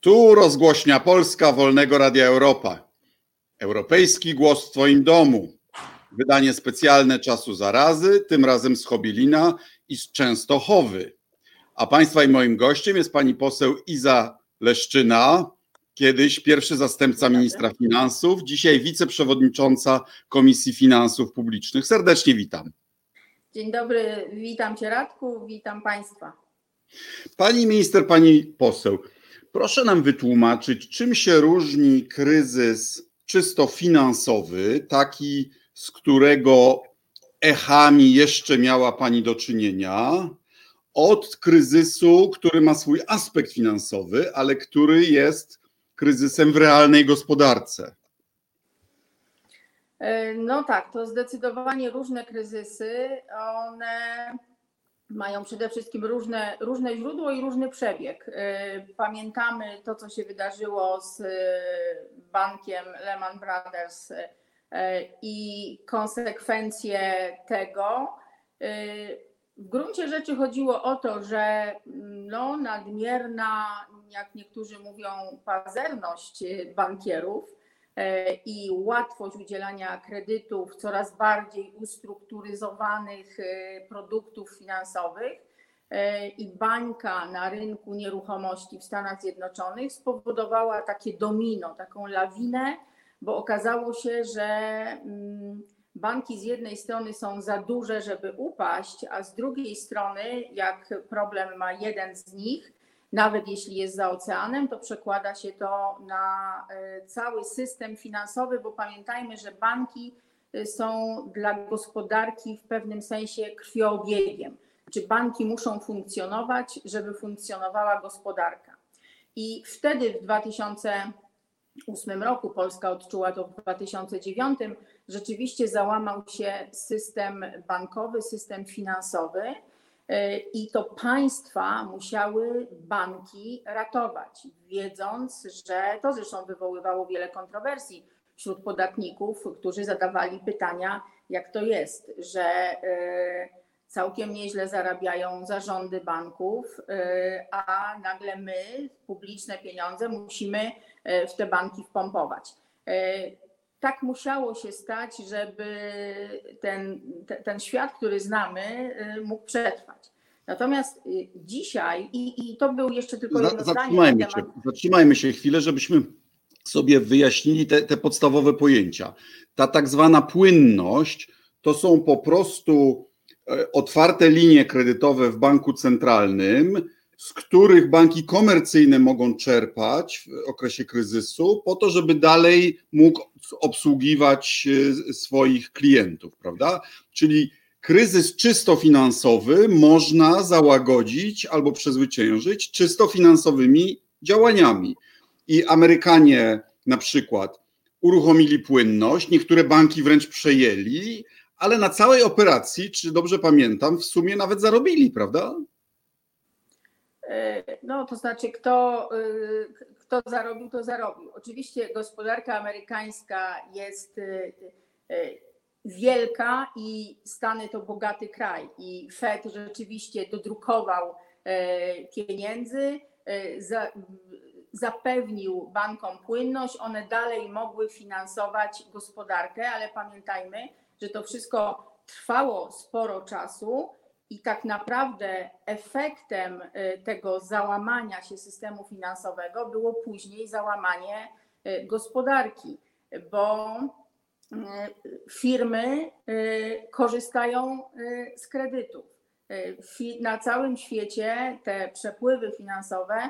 Tu rozgłośnia Polska Wolnego Radia Europa. Europejski głos w Twoim domu. Wydanie specjalne Czasu Zarazy, tym razem z Chobielina i z Częstochowy. A Państwa i moim gościem jest pani poseł Iza Leszczyna, kiedyś pierwszy zastępca ministra finansów, dzisiaj wiceprzewodnicząca Komisji Finansów Publicznych. Serdecznie witam. Dzień dobry, witam Cię Radku, witam Państwa. Pani minister, pani poseł, proszę nam wytłumaczyć, czym się różni kryzys czysto finansowy, taki, z którego echami jeszcze miała pani do czynienia, od kryzysu, który ma swój aspekt finansowy, ale który jest kryzysem w realnej gospodarce. No tak, to zdecydowanie różne kryzysy. One mają przede wszystkim różne źródło i różny przebieg. Pamiętamy to, co się wydarzyło z bankiem Lehman Brothers i konsekwencje tego. W gruncie rzeczy chodziło o to, że nadmierna, jak niektórzy mówią, pazerność bankierów i łatwość udzielania kredytów coraz bardziej ustrukturyzowanych produktów finansowych i bańka na rynku nieruchomości w Stanach Zjednoczonych spowodowała takie domino, taką lawinę, bo okazało się, że banki z jednej strony są za duże, żeby upaść, a z drugiej strony, jak problem ma jeden z nich, nawet jeśli jest za oceanem, to przekłada się to na cały system finansowy, bo pamiętajmy, że banki są dla gospodarki w pewnym sensie krwioobiegiem. Czy banki muszą funkcjonować, żeby funkcjonowała gospodarka. I wtedy w 2008 roku, Polska odczuła to w 2009, rzeczywiście załamał się system bankowy, system finansowy. I to państwa musiały banki ratować, wiedząc, że to zresztą wywoływało wiele kontrowersji wśród podatników, którzy zadawali pytania, jak to jest, że całkiem nieźle zarabiają zarządy banków, a nagle my publiczne pieniądze musimy w te banki wpompować. Tak musiało się stać, żeby ten świat, który znamy, mógł przetrwać. Natomiast dzisiaj, i to był jeszcze tylko jedno zdanie. Zatrzymajmy się chwilę, żebyśmy sobie wyjaśnili te podstawowe pojęcia. Ta tak zwana płynność to są po prostu otwarte linie kredytowe w banku centralnym, z których banki komercyjne mogą czerpać w okresie kryzysu po to, żeby dalej mógł obsługiwać swoich klientów, prawda? Czyli kryzys czysto finansowy można załagodzić albo przezwyciężyć czysto finansowymi działaniami. I Amerykanie na przykład uruchomili płynność, niektóre banki wręcz przejęli, ale na całej operacji, czy dobrze pamiętam, w sumie nawet zarobili, prawda? No to znaczy kto zarobił, to zarobił. Oczywiście gospodarka amerykańska jest wielka i Stany to bogaty kraj i Fed rzeczywiście dodrukował pieniędzy, zapewnił bankom płynność, one dalej mogły finansować gospodarkę, ale pamiętajmy, że to wszystko trwało sporo czasu. I tak naprawdę efektem tego załamania się systemu finansowego było później załamanie gospodarki, bo firmy korzystają z kredytów. Na całym świecie te przepływy finansowe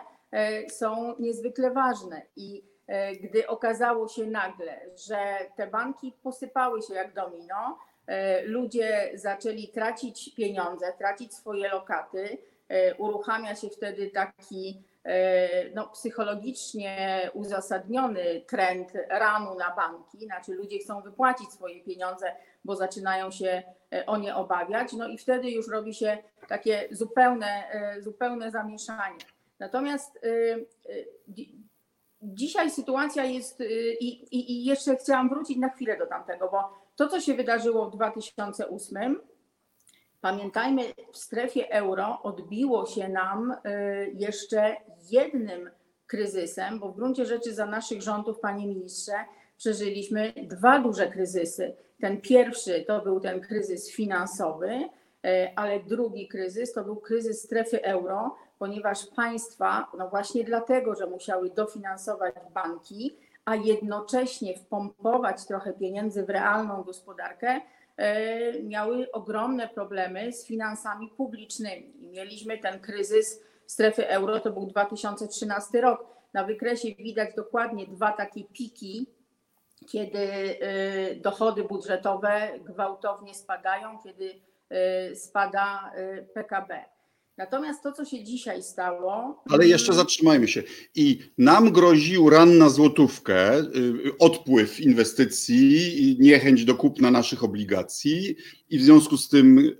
są niezwykle ważne i gdy okazało się nagle, że te banki posypały się jak domino, ludzie zaczęli tracić pieniądze, tracić swoje lokaty. Uruchamia się wtedy taki psychologicznie uzasadniony trend ranu na banki. Znaczy ludzie chcą wypłacić swoje pieniądze, bo zaczynają się o nie obawiać. No i wtedy już robi się takie zupełne zamieszanie. Natomiast dzisiaj sytuacja jest i jeszcze chciałam wrócić na chwilę do tamtego, bo to, co się wydarzyło w 2008, pamiętajmy, w strefie euro odbiło się nam jeszcze jednym kryzysem, bo w gruncie rzeczy za naszych rządów, panie ministrze, przeżyliśmy dwa duże kryzysy. Ten pierwszy to był ten kryzys finansowy, ale drugi kryzys to był kryzys strefy euro, ponieważ państwa, no właśnie dlatego, że musiały dofinansować banki, a jednocześnie wpompować trochę pieniędzy w realną gospodarkę, miały ogromne problemy z finansami publicznymi. Mieliśmy ten kryzys strefy euro, to był 2013 rok. Na wykresie widać dokładnie dwa takie piki, kiedy dochody budżetowe gwałtownie spadają, kiedy spada PKB. Natomiast to, co się dzisiaj stało... Ale jeszcze zatrzymajmy się. I nam groził ran na złotówkę, odpływ inwestycji, niechęć do kupna naszych obligacji i w związku z tym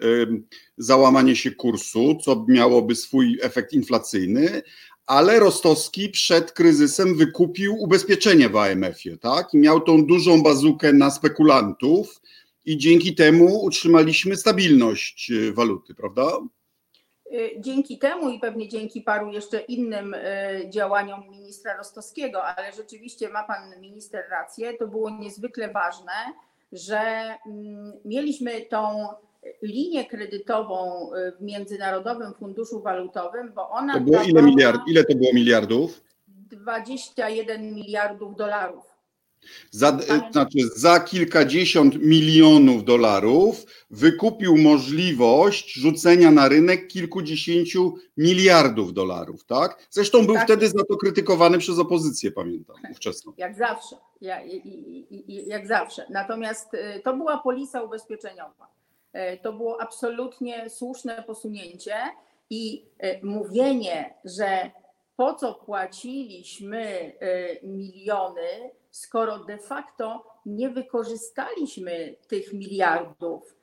załamanie się kursu, co miałoby swój efekt inflacyjny, ale Rostowski przed kryzysem wykupił ubezpieczenie w AMF-ie, tak? I miał tą dużą bazukę na spekulantów i dzięki temu utrzymaliśmy stabilność waluty, prawda? Dzięki temu i pewnie dzięki paru jeszcze innym działaniom ministra Rostowskiego, ale rzeczywiście ma pan minister rację, to było niezwykle ważne, że mieliśmy tą linię kredytową w Międzynarodowym Funduszu Walutowym, bo ona... To było ile to było miliardów? 21 miliardów dolarów. Za kilkadziesiąt milionów dolarów wykupił możliwość rzucenia na rynek kilkudziesięciu miliardów dolarów, tak? Zresztą był wtedy za to krytykowany przez opozycję, pamiętam, ówczesną. Jak zawsze, jak zawsze. Natomiast to była polisa ubezpieczeniowa. To było absolutnie słuszne posunięcie i mówienie, że po co płaciliśmy miliony, skoro de facto nie wykorzystaliśmy tych miliardów.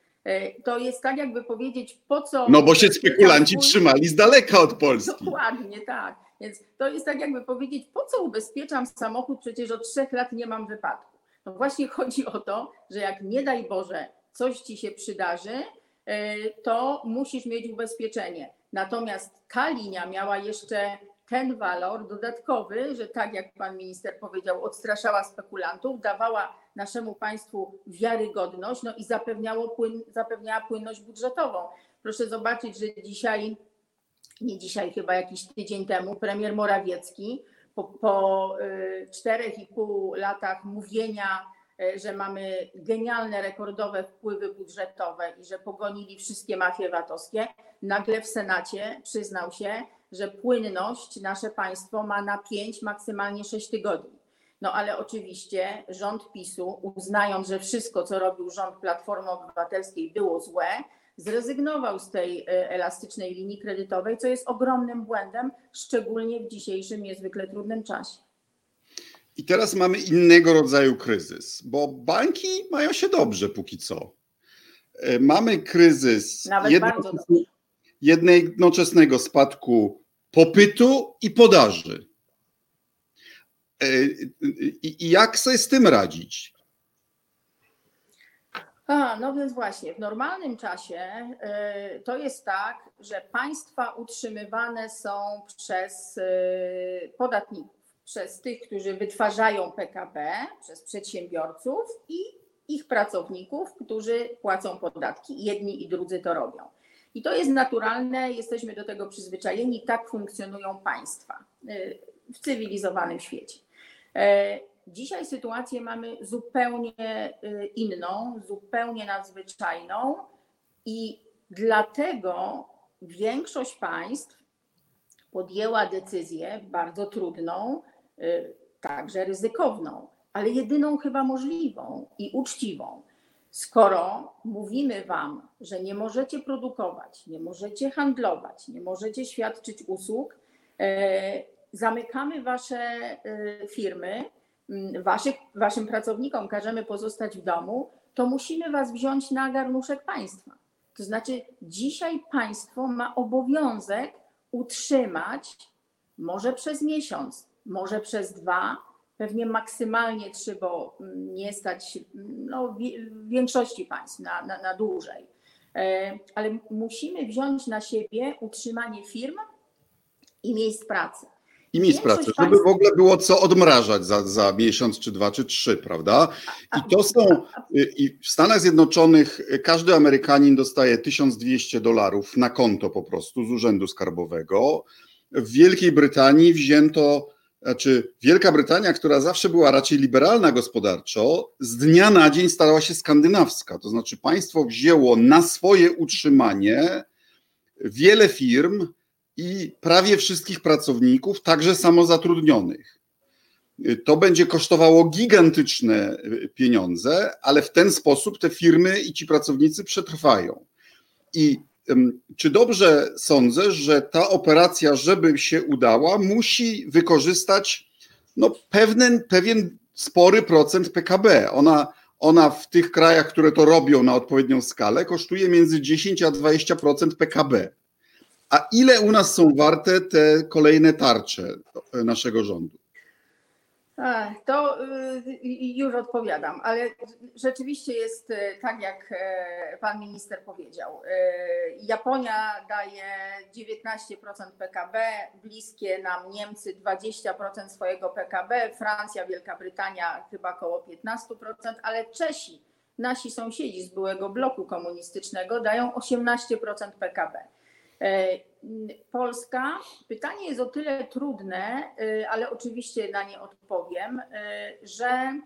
To jest tak, jakby powiedzieć, po co... No bo się spekulanci trzymali z daleka od Polski. Dokładnie, tak. Więc to jest tak, jakby powiedzieć, po co ubezpieczam samochód, przecież od 3 lat nie mam wypadku. No właśnie chodzi o to, że jak nie daj Boże coś ci się przydarzy, to musisz mieć ubezpieczenie. Natomiast ta linia miała jeszcze ten walor dodatkowy, że tak jak pan minister powiedział, odstraszała spekulantów, dawała naszemu państwu wiarygodność, no i zapewniała płynność budżetową. Proszę zobaczyć, że dzisiaj, nie dzisiaj, chyba jakiś tydzień temu, premier Morawiecki po 4,5 latach mówienia, że mamy genialne, rekordowe wpływy budżetowe i że pogonili wszystkie mafie VAT-owskie, nagle w Senacie przyznał się, że płynność nasze państwo ma na 5, maksymalnie 6 tygodni. No ale oczywiście rząd PiS-u, uznając, że wszystko, co robił rząd Platformy Obywatelskiej było złe, zrezygnował z tej elastycznej linii kredytowej, co jest ogromnym błędem, szczególnie w dzisiejszym niezwykle trudnym czasie. I teraz mamy innego rodzaju kryzys, bo banki mają się dobrze póki co. Mamy kryzys... Nawet bardzo dobrze. Jednoczesnego spadku popytu i podaży. I jak sobie z tym radzić? No więc właśnie, w normalnym czasie to jest tak, że państwa utrzymywane są przez podatników, przez tych, którzy wytwarzają PKB, przez przedsiębiorców i ich pracowników, którzy płacą podatki. Jedni i drudzy to robią. I to jest naturalne, jesteśmy do tego przyzwyczajeni, tak funkcjonują państwa w cywilizowanym świecie. Dzisiaj sytuację mamy zupełnie inną, zupełnie nadzwyczajną i dlatego większość państw podjęła decyzję bardzo trudną, także ryzykowną, ale jedyną chyba możliwą i uczciwą. Skoro mówimy wam, że nie możecie produkować, nie możecie handlować, nie możecie świadczyć usług, zamykamy wasze firmy, waszym pracownikom każemy pozostać w domu, to musimy was wziąć na garnuszek państwa. To znaczy dzisiaj państwo ma obowiązek utrzymać może przez miesiąc, może przez 2, pewnie maksymalnie 3, bo nie stać większości państw na dłużej. Ale musimy wziąć na siebie utrzymanie firm i miejsc pracy. i miejsc pracy, żeby w ogóle było co odmrażać za miesiąc, czy dwa, czy trzy, prawda? I to są, i w Stanach Zjednoczonych każdy Amerykanin dostaje $1200 na konto po prostu z Urzędu Skarbowego. W Wielkiej Brytanii wzięto, znaczy Wielka Brytania, która zawsze była raczej liberalna gospodarczo, z dnia na dzień stała się skandynawska, to znaczy państwo wzięło na swoje utrzymanie wiele firm i prawie wszystkich pracowników, także samozatrudnionych. To będzie kosztowało gigantyczne pieniądze, ale w ten sposób te firmy i ci pracownicy przetrwają. I czy dobrze sądzę, że ta operacja, żeby się udała, musi wykorzystać pewien spory procent PKB. Ona w tych krajach, które to robią na odpowiednią skalę, kosztuje między 10 a 20% PKB. A ile u nas są warte te kolejne tarcze naszego rządu? To już odpowiadam, ale rzeczywiście jest tak, jak pan minister powiedział. Japonia daje 19% PKB, bliskie nam Niemcy 20% swojego PKB, Francja, Wielka Brytania chyba około 15%, ale Czesi, nasi sąsiedzi z byłego bloku komunistycznego, dają 18% PKB. Polska. Pytanie jest o tyle trudne, ale oczywiście na nie odpowiem, że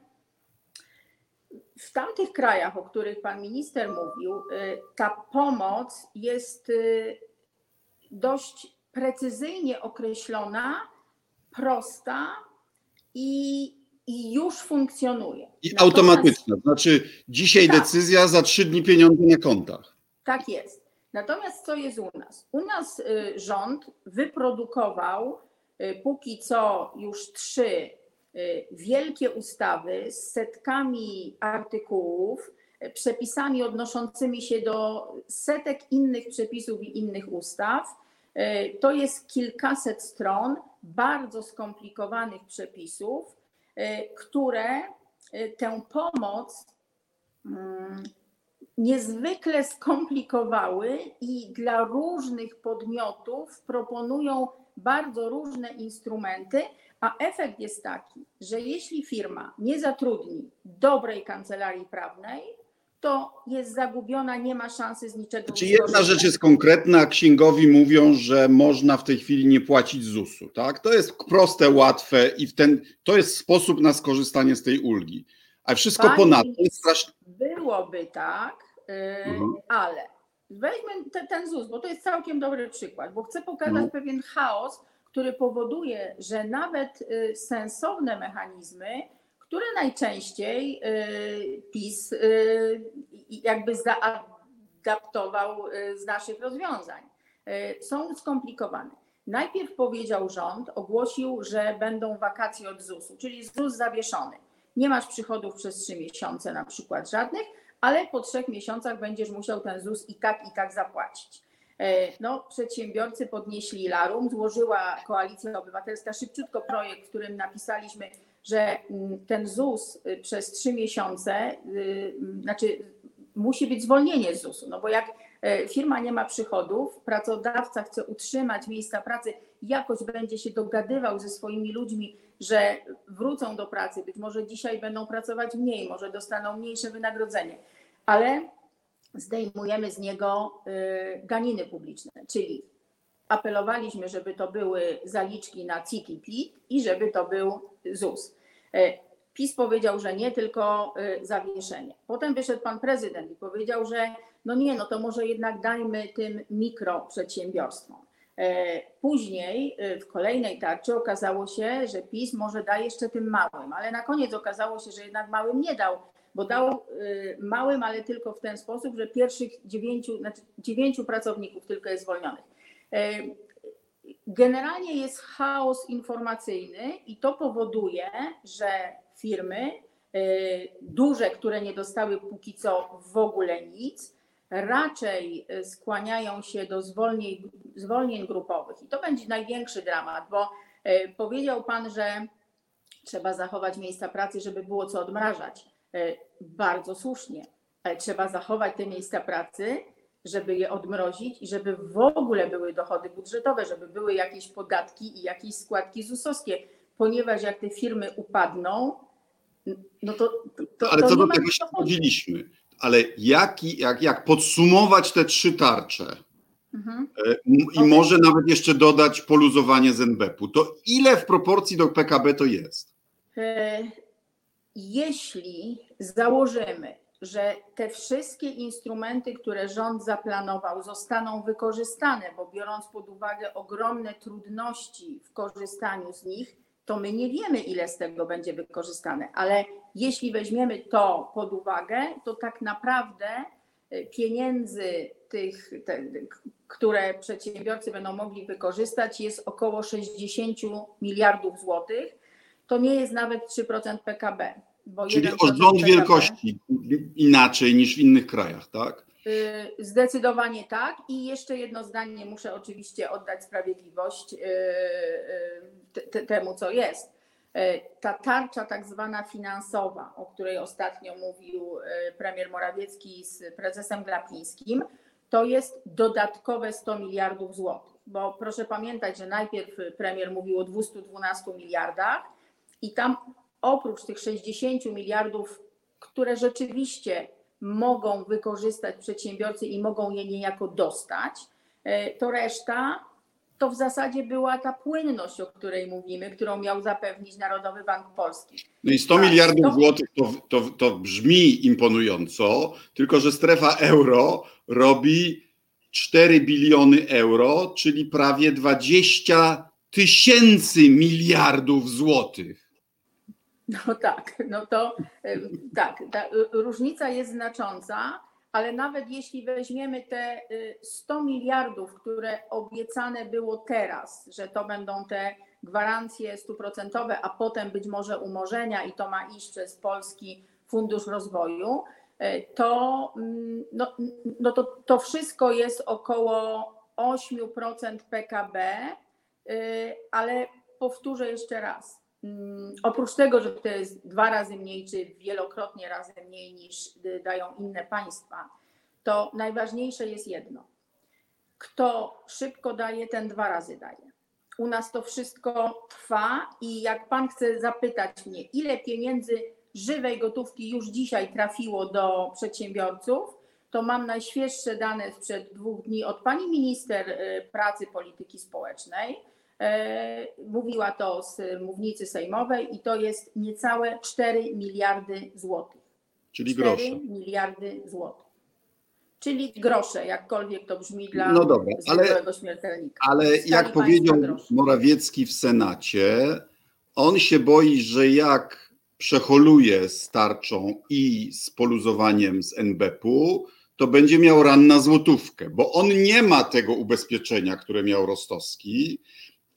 w tamtych krajach, o których pan minister mówił, ta pomoc jest dość precyzyjnie określona, prosta i już funkcjonuje. I automatyczna, znaczy dzisiaj decyzja, za 3 dni pieniądze na kontach. Tak jest. Natomiast co jest u nas? U nas rząd wyprodukował póki co już 3 wielkie ustawy z setkami artykułów, przepisami odnoszącymi się do setek innych przepisów i innych ustaw. To jest kilkaset stron bardzo skomplikowanych przepisów, które tę pomoc niezwykle skomplikowały i dla różnych podmiotów proponują bardzo różne instrumenty, a efekt jest taki, że jeśli firma nie zatrudni dobrej kancelarii prawnej, to jest zagubiona, nie ma szansy z niczego. Znaczy jedna rzecz jest konkretna, księgowi mówią, że można w tej chwili nie płacić ZUS-u, tak? To jest proste, łatwe i to jest sposób na skorzystanie z tej ulgi. A wszystko ponadto jest straszne. Byłoby tak, ale weźmy ten ZUS, bo to jest całkiem dobry przykład, bo chcę pokazać pewien chaos, który powoduje, że nawet sensowne mechanizmy, które najczęściej PiS jakby zaadaptował z naszych rozwiązań, są skomplikowane. Najpierw powiedział rząd, ogłosił, że będą wakacje od ZUS-u, czyli ZUS zawieszony. Nie masz przychodów przez 3 miesiące na przykład żadnych, ale po 3 miesiącach będziesz musiał ten ZUS i tak zapłacić. Przedsiębiorcy podnieśli larum, złożyła Koalicja Obywatelska szybciutko projekt, w którym napisaliśmy, że ten ZUS przez 3 miesiące, znaczy musi być zwolnienie z ZUS-u, bo jak firma nie ma przychodów, pracodawca chce utrzymać miejsca pracy, jakoś będzie się dogadywał ze swoimi ludźmi, że wrócą do pracy, być może dzisiaj będą pracować mniej, może dostaną mniejsze wynagrodzenie, ale zdejmujemy z niego daniny publiczne, czyli apelowaliśmy, żeby to były zaliczki na CIT i PIT i żeby to był ZUS. PiS powiedział, że nie, tylko zawieszenie. Potem wyszedł pan prezydent i powiedział, że to może jednak dajmy tym mikroprzedsiębiorstwom. Później w kolejnej tarczy okazało się, że PiS może da jeszcze tym małym, ale na koniec okazało się, że jednak małym nie dał, bo dał małym, ale tylko w ten sposób, że pierwszych 9 pracowników tylko jest zwolnionych. Generalnie jest chaos informacyjny i to powoduje, że firmy duże, które nie dostały póki co w ogóle nic, raczej skłaniają się do zwolnień grupowych. I to będzie największy dramat, bo powiedział pan, że trzeba zachować miejsca pracy, żeby było co odmrażać. Bardzo słusznie, ale trzeba zachować te miejsca pracy, żeby je odmrozić i żeby w ogóle były dochody budżetowe, żeby były jakieś podatki i jakieś składki ZUS-owskie, ponieważ jak te firmy upadną, no to ale to co do tego się zgodziliśmy. Ale jak podsumować te 3 tarcze i może nawet jeszcze dodać poluzowanie z NBP-u, to ile w proporcji do PKB to jest? Jeśli założymy, że te wszystkie instrumenty, które rząd zaplanował, zostaną wykorzystane, bo biorąc pod uwagę ogromne trudności w korzystaniu z nich, to my nie wiemy, ile z tego będzie wykorzystane, ale jeśli weźmiemy to pod uwagę, to tak naprawdę pieniędzy tych, które przedsiębiorcy będą mogli wykorzystać, jest około 60 miliardów złotych. To nie jest nawet 3% PKB. Bo czyli o rząd wielkości inaczej niż w innych krajach, tak? Zdecydowanie tak. I jeszcze jedno zdanie, muszę oczywiście oddać sprawiedliwość temu, co jest. Ta tarcza tak zwana finansowa, o której ostatnio mówił premier Morawiecki z prezesem Glapińskim, to jest dodatkowe 100 miliardów złotych. Bo proszę pamiętać, że najpierw premier mówił o 212 miliardach i tam oprócz tych 60 miliardów, które rzeczywiście mogą wykorzystać przedsiębiorcy i mogą je niejako dostać, to reszta to w zasadzie była ta płynność, o której mówimy, którą miał zapewnić Narodowy Bank Polski. No i 100 miliardów złotych to brzmi imponująco, tylko że strefa euro robi 4 biliony euro, czyli prawie 20 000 miliardów złotych. No tak, ta różnica jest znacząca, ale nawet jeśli weźmiemy te 100 miliardów, które obiecane było teraz, że to będą te gwarancje 100%, a potem być może umorzenia i to ma iść przez Polski Fundusz Rozwoju, to, to wszystko jest około 8% PKB, ale powtórzę jeszcze raz. Oprócz tego, że to jest 2 razy mniej czy wielokrotnie razy mniej niż dają inne państwa, to najważniejsze jest jedno. Kto szybko daje, ten 2 razy daje. U nas to wszystko trwa i jak pan chce zapytać mnie, ile pieniędzy żywej gotówki już dzisiaj trafiło do przedsiębiorców, to mam najświeższe dane sprzed 2 dni od pani minister pracy polityki społecznej. Mówiła to z mównicy sejmowej i to jest niecałe 4 miliardy złotych. Czyli grosze. 4 miliardy złotych. Czyli grosze, jakkolwiek to brzmi dla zwykłego śmiertelnika. Ale jak powiedział Morawiecki w Senacie, on się boi, że jak przeholuje z tarczą i z poluzowaniem z NBP-u, to będzie miał ran na złotówkę, bo on nie ma tego ubezpieczenia, które miał Rostowski.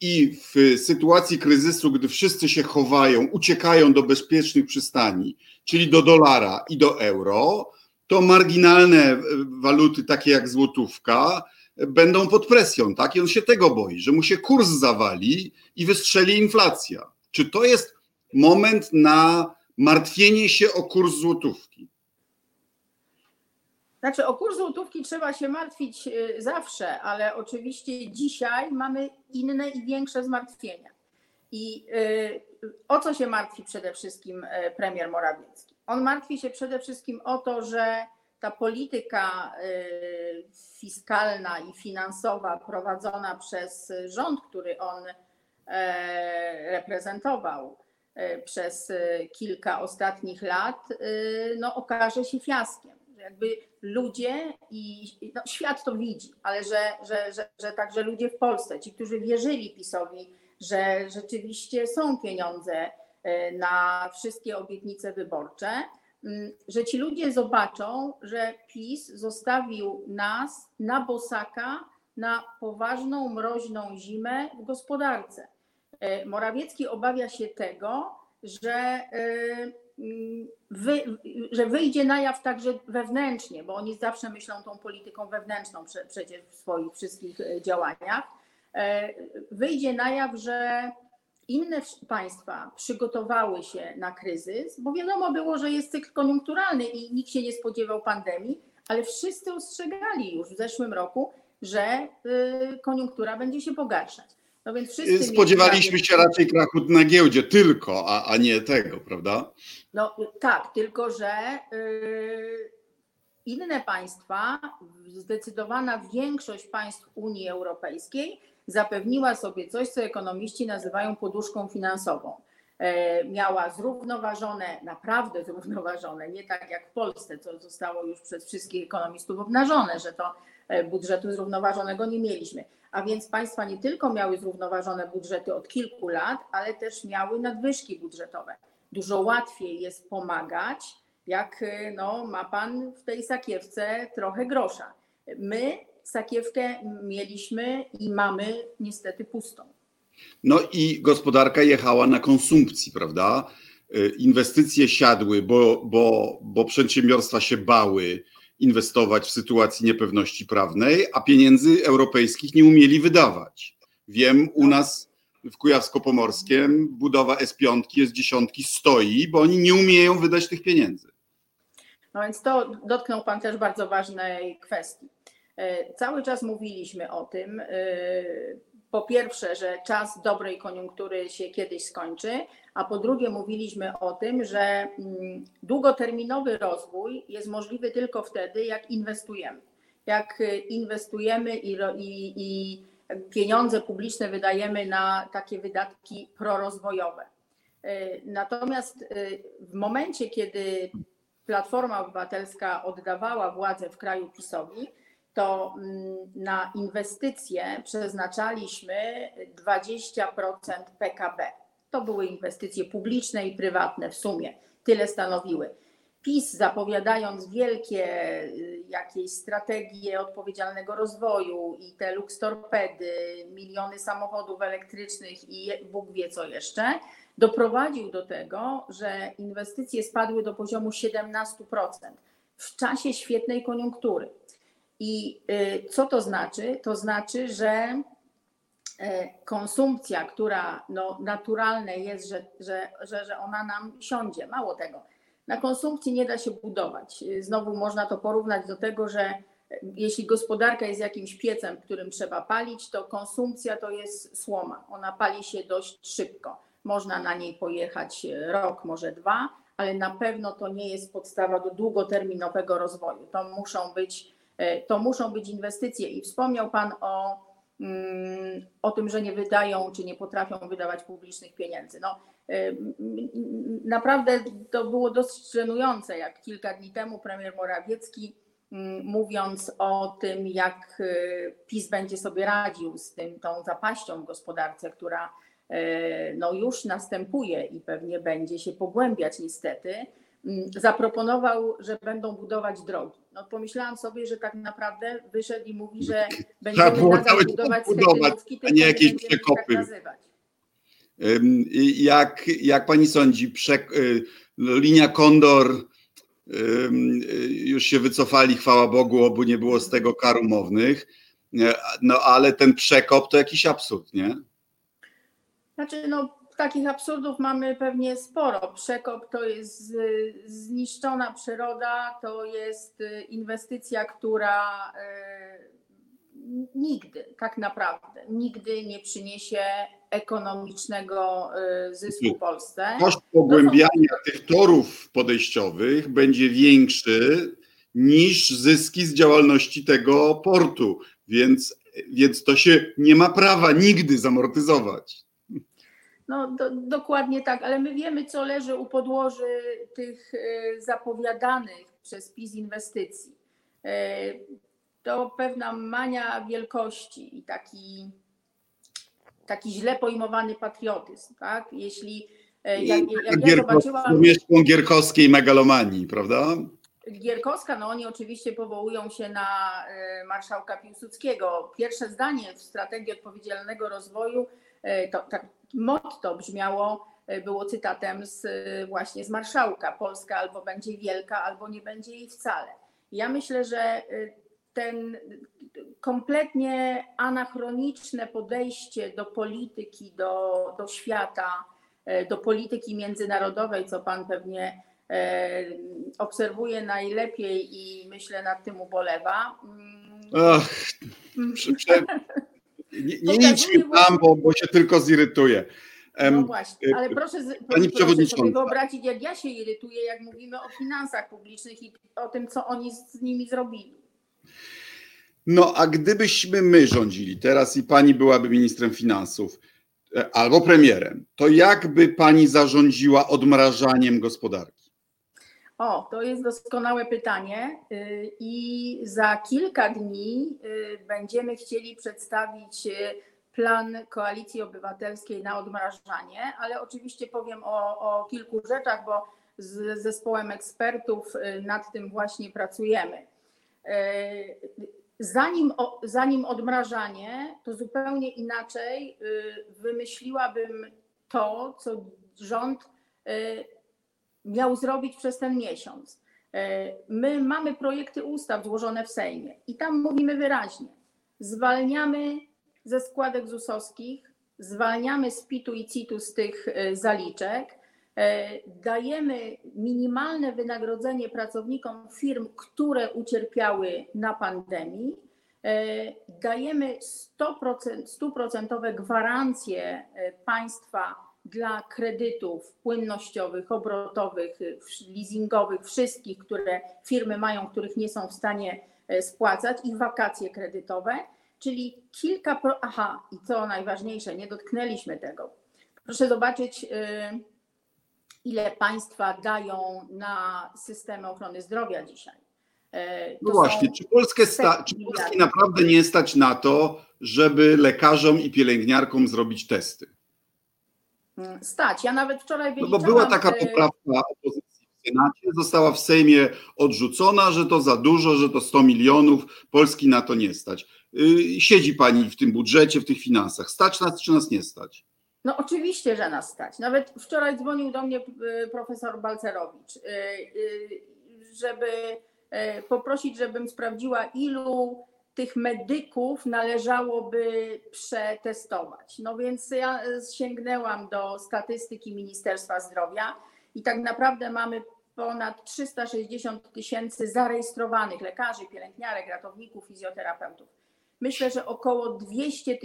I w sytuacji kryzysu, gdy wszyscy się chowają, uciekają do bezpiecznych przystani, czyli do dolara i do euro, to marginalne waluty, takie jak złotówka, będą pod presją, tak? I on się tego boi, że mu się kurs zawali i wystrzeli inflacja. Czy to jest moment na martwienie się o kurs złotówki? Znaczy o kurs złotówki trzeba się martwić zawsze, ale oczywiście dzisiaj mamy inne i większe zmartwienia. I o co się martwi przede wszystkim premier Morawiecki? On martwi się przede wszystkim o to, że ta polityka fiskalna i finansowa prowadzona przez rząd, który on reprezentował przez kilka ostatnich lat, no okaże się fiaskiem. Jakby ludzie i no, świat to widzi, ale że także ludzie w Polsce, ci, którzy wierzyli PiS-owi, że rzeczywiście są pieniądze na wszystkie obietnice wyborcze, że ci ludzie zobaczą, że PiS zostawił nas na bosaka na poważną, mroźną zimę w gospodarce. Morawiecki obawia się tego, że wyjdzie na jaw także wewnętrznie, bo oni zawsze myślą tą polityką wewnętrzną przecież w swoich wszystkich działaniach, wyjdzie na jaw, że inne państwa przygotowały się na kryzys, bo wiadomo było, że jest cykl koniunkturalny i nikt się nie spodziewał pandemii, ale wszyscy ostrzegali już w zeszłym roku, że koniunktura będzie się pogarszać. No więc wszyscy spodziewaliśmy się raczej krachu na giełdzie tylko, a nie tego, prawda? No tak, tylko że inne państwa, zdecydowana większość państw Unii Europejskiej zapewniła sobie coś, co ekonomiści nazywają poduszką finansową. Miała zrównoważone, naprawdę zrównoważone, nie tak jak w Polsce, co zostało już przez wszystkich ekonomistów obnażone, że to budżetu zrównoważonego nie mieliśmy. A więc państwa nie tylko miały zrównoważone budżety od kilku lat, ale też miały nadwyżki budżetowe. Dużo łatwiej jest pomagać, jak no, ma pan w tej sakiewce trochę grosza. My sakiewkę mieliśmy i mamy niestety pustą. No i gospodarka jechała na konsumpcji, prawda? Inwestycje siadły, bo przedsiębiorstwa się bały inwestować w sytuacji niepewności prawnej, a pieniędzy europejskich nie umieli wydawać. Wiem, u nas w Kujawsko-Pomorskiem budowa S5, S10 stoi, bo oni nie umieją wydać tych pieniędzy. No więc to dotknął pan też bardzo ważnej kwestii. Cały czas mówiliśmy o tym, po pierwsze, że czas dobrej koniunktury się kiedyś skończy, a po drugie mówiliśmy o tym, że długoterminowy rozwój jest możliwy tylko wtedy, jak inwestujemy. Jak inwestujemy i pieniądze publiczne wydajemy na takie wydatki prorozwojowe. Natomiast w momencie, kiedy Platforma Obywatelska oddawała władzę w kraju PiS-owi, to na inwestycje przeznaczaliśmy 20% PKB. To były inwestycje publiczne i prywatne w sumie. Tyle stanowiły. PiS, zapowiadając wielkie jakieś strategie odpowiedzialnego rozwoju i te lukstorpedy, miliony samochodów elektrycznych i Bóg wie co jeszcze, doprowadził do tego, że inwestycje spadły do poziomu 17% w czasie świetnej koniunktury. I co to znaczy? To znaczy, że konsumpcja, która no naturalne jest, że ona nam siądzie. Mało tego, na konsumpcji nie da się budować. Znowu można to porównać do tego, że jeśli gospodarka jest jakimś piecem, którym trzeba palić, to konsumpcja to jest słoma. Ona pali się dość szybko. Można na niej pojechać rok, może dwa, ale na pewno to nie jest podstawa do długoterminowego rozwoju. To muszą być inwestycje i wspomniał pan o tym, że nie wydają czy nie potrafią wydawać publicznych pieniędzy. No, naprawdę to było dość żenujące, jak kilka dni temu premier Morawiecki mówiąc o tym, jak PiS będzie sobie radził z tą zapaścią w gospodarce, która no, już następuje i pewnie będzie się pogłębiać niestety, zaproponował, że będą budować drogi. No pomyślałam sobie, że tak naprawdę wyszedł i mówi, że będziemy nadal budować a nie jakieś przekopy. Tak jak pani sądzi, linia Kondor już się wycofali, chwała Bogu, obu nie było z tego kar umownych, no ale ten przekop to jakiś absurd, nie? Znaczy no takich absurdów mamy pewnie sporo. Przekop to jest zniszczona przyroda, to jest inwestycja, która nigdy, tak naprawdę, nigdy nie przyniesie ekonomicznego zysku Polsce. Koszt pogłębiania tych torów podejściowych będzie większy niż zyski z działalności tego portu, więc to się nie ma prawa nigdy zamortyzować. No dokładnie tak, ale my wiemy, co leży u podłoży tych zapowiadanych przez PiS inwestycji. To pewna mania wielkości i taki źle pojmowany patriotyzm, tak? Jeśli jak ja zobaczyłam gierkowskiej megalomanii, prawda? Gierkowska, no oni oczywiście powołują się na marszałka Piłsudskiego. Pierwsze zdanie w strategii odpowiedzialnego rozwoju to tak motto brzmiało, było cytatem właśnie z marszałka. Polska albo będzie wielka, albo nie będzie jej wcale. Ja myślę, że ten kompletnie anachroniczne podejście do polityki, do świata, do polityki międzynarodowej, co pan pewnie obserwuje najlepiej i myślę nad tym ubolewa. Nie idźmy tam, bo się tylko zirytuję. No właśnie, ale proszę sobie wyobrazić, jak ja się irytuję, jak mówimy o finansach publicznych i o tym, co oni z nimi zrobili. No a gdybyśmy my rządzili teraz i pani byłaby ministrem finansów albo premierem, to jakby pani zarządziła odmrażaniem gospodarki? O, to jest doskonałe pytanie i za kilka dni będziemy chcieli przedstawić plan Koalicji Obywatelskiej na odmrażanie, ale oczywiście powiem o kilku rzeczach, bo z zespołem ekspertów nad tym właśnie pracujemy. Zanim odmrażanie, to zupełnie inaczej wymyśliłabym to, co rząd miał zrobić przez ten miesiąc. My mamy projekty ustaw złożone w Sejmie i tam mówimy wyraźnie, zwalniamy ze składek ZUS-owskich, zwalniamy z PIT-u i CIT-u z tych zaliczek, dajemy minimalne wynagrodzenie pracownikom firm, które ucierpiały na pandemii, dajemy 100% gwarancje państwa dla kredytów płynnościowych, obrotowych, leasingowych, wszystkich, które firmy mają, których nie są w stanie spłacać, i wakacje kredytowe, czyli kilka... Aha, i co najważniejsze, nie dotknęliśmy tego. Proszę zobaczyć, ile państwa dają na systemy ochrony zdrowia dzisiaj. No właśnie, czy Polski naprawdę nie stać na to, żeby lekarzom i pielęgniarkom zrobić testy? Stać. Ja nawet wczoraj wyliczałam... No bo była taka poprawka opozycji w Senacie, została w Sejmie odrzucona, że to za dużo, że to 100 milionów, Polski na to nie stać. Siedzi pani w tym budżecie, w tych finansach. Stać nas czy nas nie stać? No oczywiście, że nas stać. Nawet wczoraj dzwonił do mnie profesor Balcerowicz, żeby poprosić, żebym sprawdziła, ilu tych medyków należałoby przetestować. No więc ja sięgnęłam do statystyki Ministerstwa Zdrowia i tak naprawdę mamy ponad 360 000 zarejestrowanych lekarzy, pielęgniarek, ratowników, fizjoterapeutów. Myślę, że około 200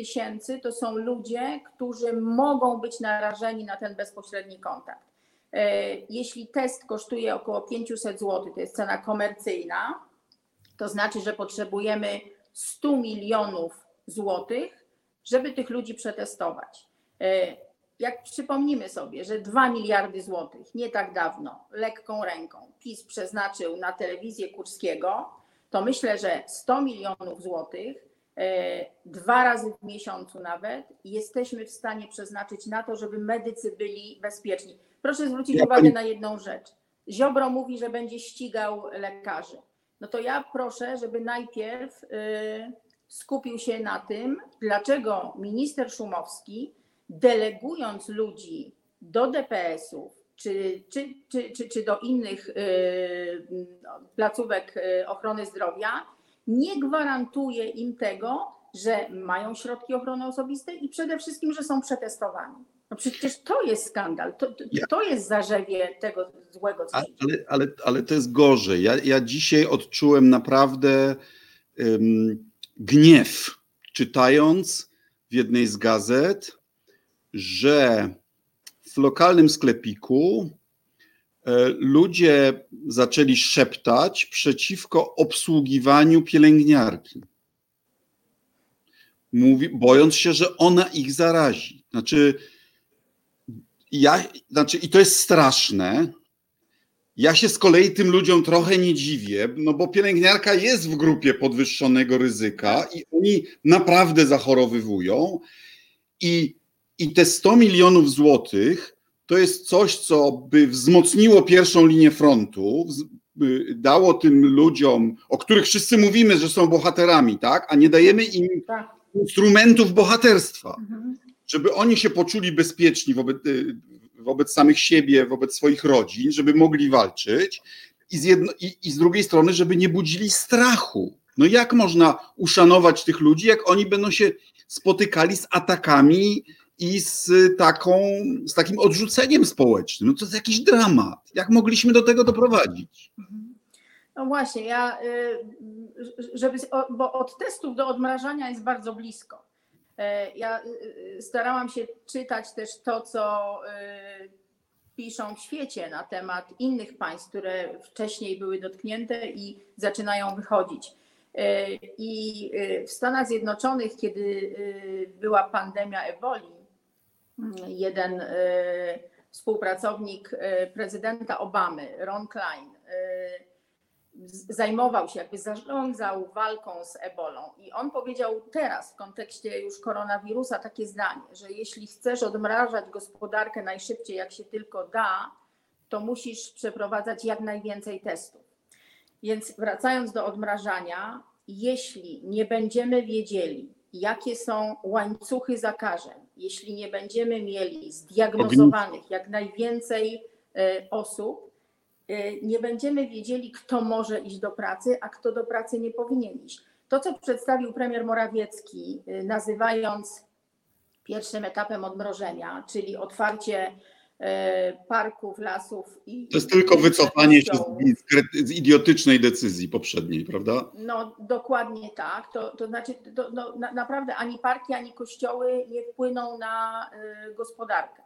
000 to są ludzie, którzy mogą być narażeni na ten bezpośredni kontakt. Jeśli test kosztuje około 500 zł, to jest cena komercyjna, to znaczy, że potrzebujemy 100 milionów złotych, żeby tych ludzi przetestować. Jak przypomnimy sobie, że 2 miliardy złotych nie tak dawno, lekką ręką, PiS przeznaczył na telewizję Kurskiego, to myślę, że 100 milionów złotych 2 razy w miesiącu nawet jesteśmy w stanie przeznaczyć na to, żeby medycy byli bezpieczni. Proszę zwrócić uwagę na jedną rzecz. Ziobro mówi, że będzie ścigał lekarzy. No to ja proszę, żeby najpierw skupił się na tym, dlaczego minister Szumowski, delegując ludzi do DPS-ów czy do innych placówek ochrony zdrowia, nie gwarantuje im tego, że mają środki ochrony osobistej i przede wszystkim, że są przetestowani. No przecież to jest skandal, to jest zarzewie tego złego. Ale to jest gorzej. Ja dzisiaj odczułem naprawdę gniew, czytając w jednej z gazet, że w lokalnym sklepiku ludzie zaczęli szeptać przeciwko obsługiwaniu pielęgniarki, bojąc się, że ona ich zarazi. I to jest straszne. Ja się z kolei tym ludziom trochę nie dziwię, no bo pielęgniarka jest w grupie podwyższonego ryzyka i oni naprawdę zachorowywują. I te 100 milionów złotych to jest coś, co by wzmocniło pierwszą linię frontu, dało tym ludziom, o których wszyscy mówimy, że są bohaterami, tak? A nie dajemy im instrumentów bohaterstwa, żeby oni się poczuli bezpieczni wobec samych siebie, wobec swoich rodzin, żeby mogli walczyć i z drugiej strony, żeby nie budzili strachu. No jak można uszanować tych ludzi, jak oni będą się spotykali z atakami i z takim odrzuceniem społecznym. No to jest jakiś dramat. Jak mogliśmy do tego doprowadzić? No właśnie, bo od testów do odmrażania jest bardzo blisko. Ja starałam się czytać też to, co piszą w świecie na temat innych państw, które wcześniej były dotknięte i zaczynają wychodzić. I w Stanach Zjednoczonych, kiedy była pandemia eboli, jeden współpracownik prezydenta Obamy, Ron Klain, zajmował się, zarządzał walką z ebolą i on powiedział teraz w kontekście już koronawirusa takie zdanie, że jeśli chcesz odmrażać gospodarkę najszybciej jak się tylko da, to musisz przeprowadzać jak najwięcej testów. Więc wracając do odmrażania, jeśli nie będziemy wiedzieli, jakie są łańcuchy zakażeń, jeśli nie będziemy mieli zdiagnozowanych jak najwięcej osób, nie będziemy wiedzieli, kto może iść do pracy, a kto do pracy nie powinien iść. To, co przedstawił premier Morawiecki, nazywając pierwszym etapem odmrożenia, czyli otwarcie parków, lasów i... To jest tylko wycofanie się z idiotycznej decyzji poprzedniej, prawda? No dokładnie tak. To znaczy, naprawdę ani parki, ani kościoły nie wpłyną na gospodarkę.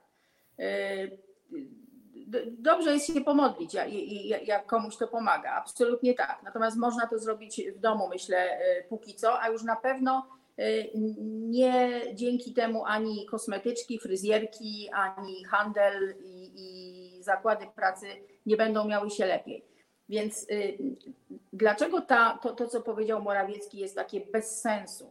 Dobrze jest się pomodlić, jak komuś to pomaga, absolutnie tak. Natomiast można to zrobić w domu, myślę, póki co, a już na pewno nie dzięki temu ani kosmetyczki, fryzjerki, ani handel i zakłady pracy nie będą miały się lepiej. Więc dlaczego to, co powiedział Morawiecki, jest takie bez sensu?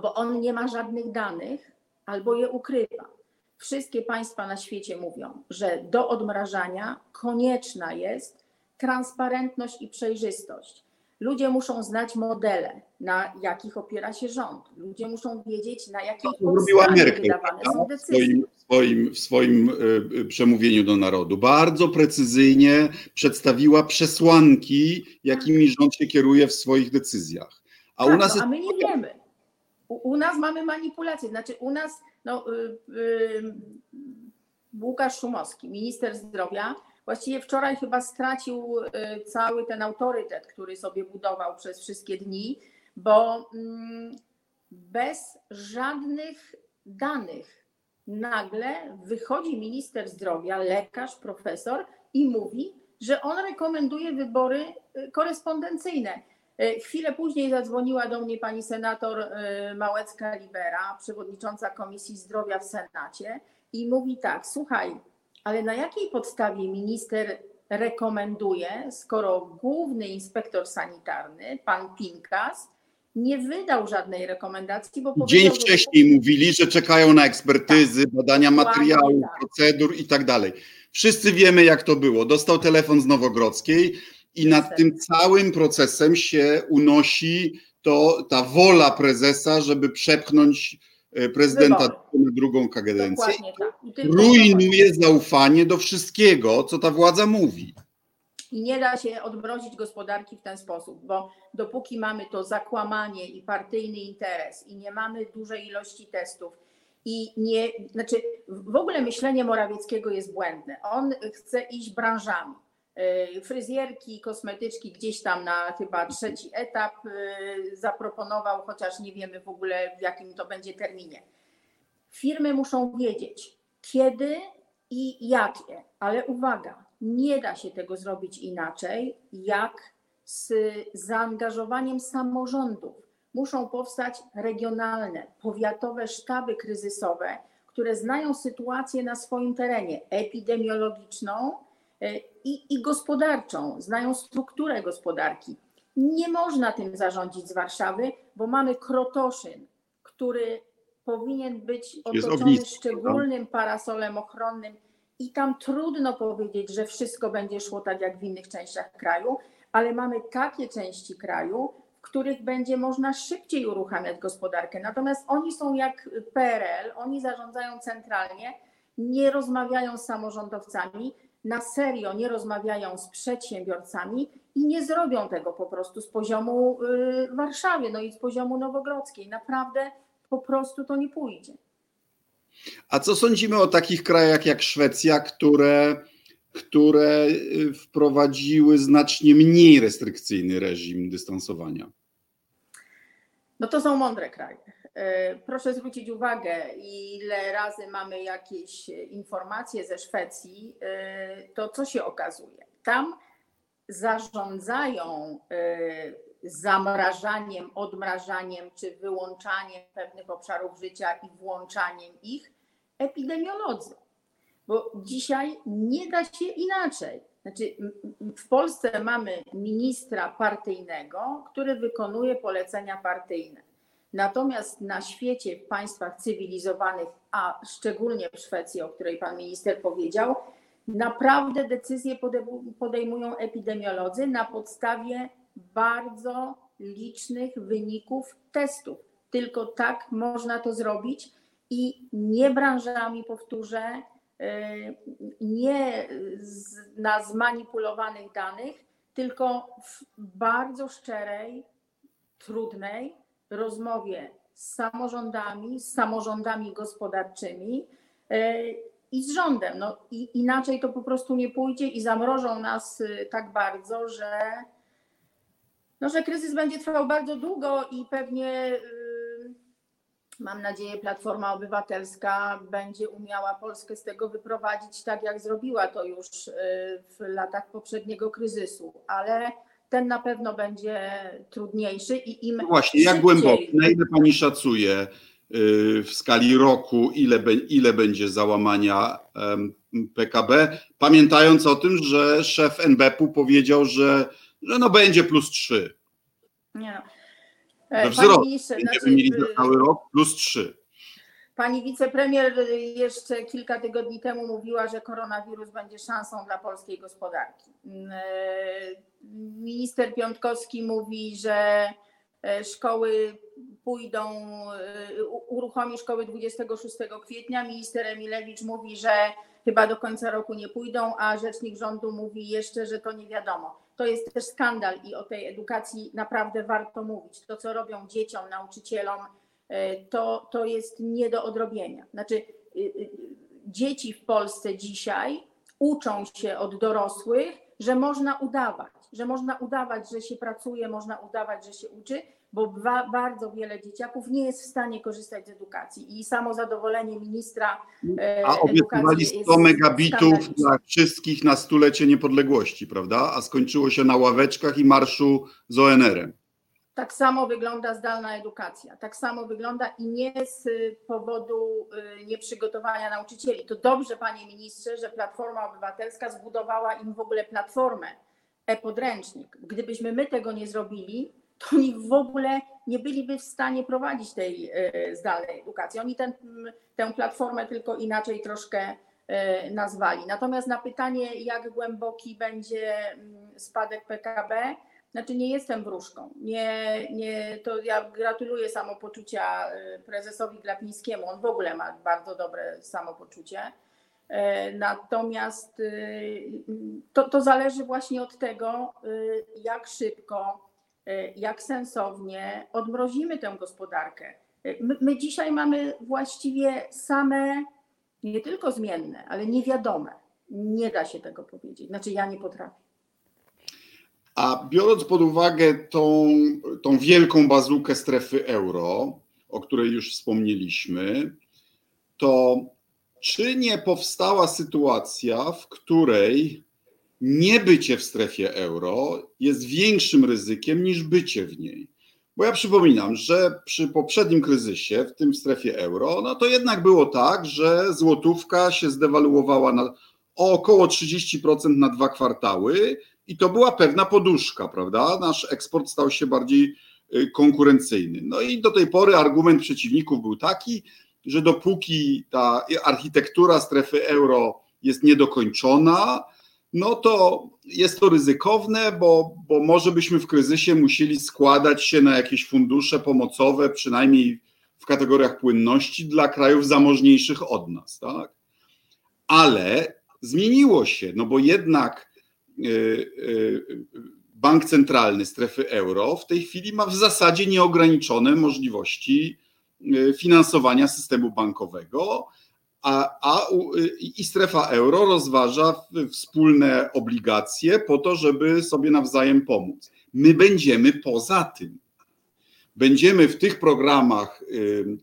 Bo on nie ma żadnych danych albo je ukrywa. Wszystkie państwa na świecie mówią, że do odmrażania konieczna jest transparentność i przejrzystość. Ludzie muszą znać modele, na jakich opiera się rząd. Ludzie muszą wiedzieć, na jakich podstawie wydawane są decyzje. W swoim przemówieniu do narodu bardzo precyzyjnie przedstawiła przesłanki, jakimi rząd się kieruje w swoich decyzjach. A my nie wiemy. U nas mamy manipulacje, znaczy u nas Łukasz Szumowski, minister zdrowia, właściwie wczoraj chyba stracił cały ten autorytet, który sobie budował przez wszystkie dni, bo bez żadnych danych nagle wychodzi minister zdrowia, lekarz, profesor i mówi, że on rekomenduje wybory korespondencyjne. Chwilę później zadzwoniła do mnie pani senator Małecka-Libera, przewodnicząca Komisji Zdrowia w Senacie i mówi tak, słuchaj, ale na jakiej podstawie minister rekomenduje, skoro główny inspektor sanitarny, pan Pinkas, nie wydał żadnej rekomendacji, bo powiedział... Dzień wcześniej mówili, że czekają na ekspertyzy, tak, badania materiałów, procedur i tak dalej. Wszyscy wiemy, jak to było. Dostał telefon z Nowogródzkiej, i nad tym całym procesem się unosi ta wola prezesa, żeby przepchnąć prezydenta na drugą kadencję. Tak. Rujnuje zaufanie do wszystkiego, co ta władza mówi. I nie da się odmrozić gospodarki w ten sposób, bo dopóki mamy to zakłamanie i partyjny interes i nie mamy dużej ilości testów, w ogóle myślenie Morawieckiego jest błędne. On chce iść branżami. Fryzjerki, kosmetyczki gdzieś tam na chyba trzeci etap zaproponował, chociaż nie wiemy w ogóle w jakim to będzie terminie. Firmy muszą wiedzieć kiedy i jakie, ale uwaga, nie da się tego zrobić inaczej jak z zaangażowaniem samorządów. Muszą powstać regionalne, powiatowe sztaby kryzysowe, które znają sytuację na swoim terenie epidemiologiczną, i gospodarczą, znają strukturę gospodarki. Nie można tym zarządzić z Warszawy, bo mamy Krotoszyn, który powinien być otoczony szczególnym parasolem ochronnym i tam trudno powiedzieć, że wszystko będzie szło tak jak w innych częściach kraju, ale mamy takie części kraju, w których będzie można szybciej uruchamiać gospodarkę. Natomiast oni są jak PRL, oni zarządzają centralnie, nie rozmawiają z samorządowcami, na serio nie rozmawiają z przedsiębiorcami i nie zrobią tego po prostu z poziomu Warszawy, i z poziomu Nowogródzkiej. Naprawdę po prostu to nie pójdzie. A co sądzimy o takich krajach jak Szwecja, które wprowadziły znacznie mniej restrykcyjny reżim dystansowania? No to są mądre kraje. Proszę zwrócić uwagę, ile razy mamy jakieś informacje ze Szwecji, to co się okazuje? Tam zarządzają zamrażaniem, odmrażaniem czy wyłączaniem pewnych obszarów życia i włączaniem ich epidemiolodzy. Bo dzisiaj nie da się inaczej. Znaczy, w Polsce mamy ministra partyjnego, który wykonuje polecenia partyjne. Natomiast na świecie, w państwach cywilizowanych, a szczególnie w Szwecji, o której pan minister powiedział, naprawdę decyzje podejmują epidemiolodzy na podstawie bardzo licznych wyników testów. Tylko tak można to zrobić i nie branżami, powtórzę, nie na zmanipulowanych danych, tylko w bardzo szczerej, trudnej rozmowie z samorządami gospodarczymi i z rządem. No i inaczej to po prostu nie pójdzie i zamrożą nas tak bardzo, że kryzys będzie trwał bardzo długo i pewnie, mam nadzieję, Platforma Obywatelska będzie umiała Polskę z tego wyprowadzić, tak jak zrobiła to już w latach poprzedniego kryzysu, ale ten na pewno będzie trudniejszy i im właśnie, szybciej. Jak głęboko, na ile pani szacuje w skali roku, ile będzie załamania PKB, pamiętając o tym, że szef NBP-u powiedział, że no będzie plus 3. Nie no. Wzrost będziemy mieli na cały rok plus 3. Pani wicepremier jeszcze kilka tygodni temu mówiła, że koronawirus będzie szansą dla polskiej gospodarki. Minister Piątkowski mówi, że szkoły uruchomi szkoły 26 kwietnia. Minister Emilewicz mówi, że chyba do końca roku nie pójdą, a rzecznik rządu mówi jeszcze, że to nie wiadomo. To jest też skandal i o tej edukacji naprawdę warto mówić. To, co robią dzieciom, nauczycielom, to jest nie do odrobienia. Znaczy, dzieci w Polsce dzisiaj uczą się od dorosłych, że można udawać, że się pracuje, można udawać, że się uczy, bo bardzo wiele dzieciaków nie jest w stanie korzystać z edukacji i samozadowolenie ministra edukacji jest skandaliczne. A obiecywali 100 megabitów dla wszystkich na stulecie niepodległości, prawda? A skończyło się na ławeczkach i marszu z ONR-em. Tak samo wygląda zdalna edukacja, tak samo wygląda i nie z powodu nieprzygotowania nauczycieli. To dobrze, panie ministrze, że Platforma Obywatelska zbudowała im w ogóle platformę, e-podręcznik. Gdybyśmy my tego nie zrobili, to oni w ogóle nie byliby w stanie prowadzić tej zdalnej edukacji. Oni tę platformę tylko inaczej troszkę nazwali. Natomiast na pytanie, jak głęboki będzie spadek PKB, znaczy nie jestem wróżką. Nie, to ja gratuluję samopoczucia prezesowi Glapińskiemu. On w ogóle ma bardzo dobre samopoczucie. Natomiast to zależy właśnie od tego, jak szybko, jak sensownie odmrozimy tę gospodarkę. My dzisiaj mamy właściwie same, nie tylko zmienne, ale niewiadome. Nie da się tego powiedzieć. Znaczy ja nie potrafię. A biorąc pod uwagę tą wielką bazukę strefy euro, o której już wspomnieliśmy, to czy nie powstała sytuacja, w której niebycie w strefie euro jest większym ryzykiem niż bycie w niej? Bo ja przypominam, że przy poprzednim kryzysie, w tym w strefie euro, no to jednak było tak, że złotówka się zdewaluowała o około 30% na 2 kwartały i to była pewna poduszka, prawda? Nasz eksport stał się bardziej konkurencyjny. No i do tej pory argument przeciwników był taki, że dopóki ta architektura strefy euro jest niedokończona, no to jest to ryzykowne, bo może byśmy w kryzysie musieli składać się na jakieś fundusze pomocowe, przynajmniej w kategoriach płynności dla krajów zamożniejszych od nas, tak? Ale zmieniło się, no bo jednak bank centralny strefy euro w tej chwili ma w zasadzie nieograniczone możliwości finansowania systemu bankowego, i strefa euro rozważa wspólne obligacje po to, żeby sobie nawzajem pomóc. My będziemy poza tym. Będziemy w tych programach,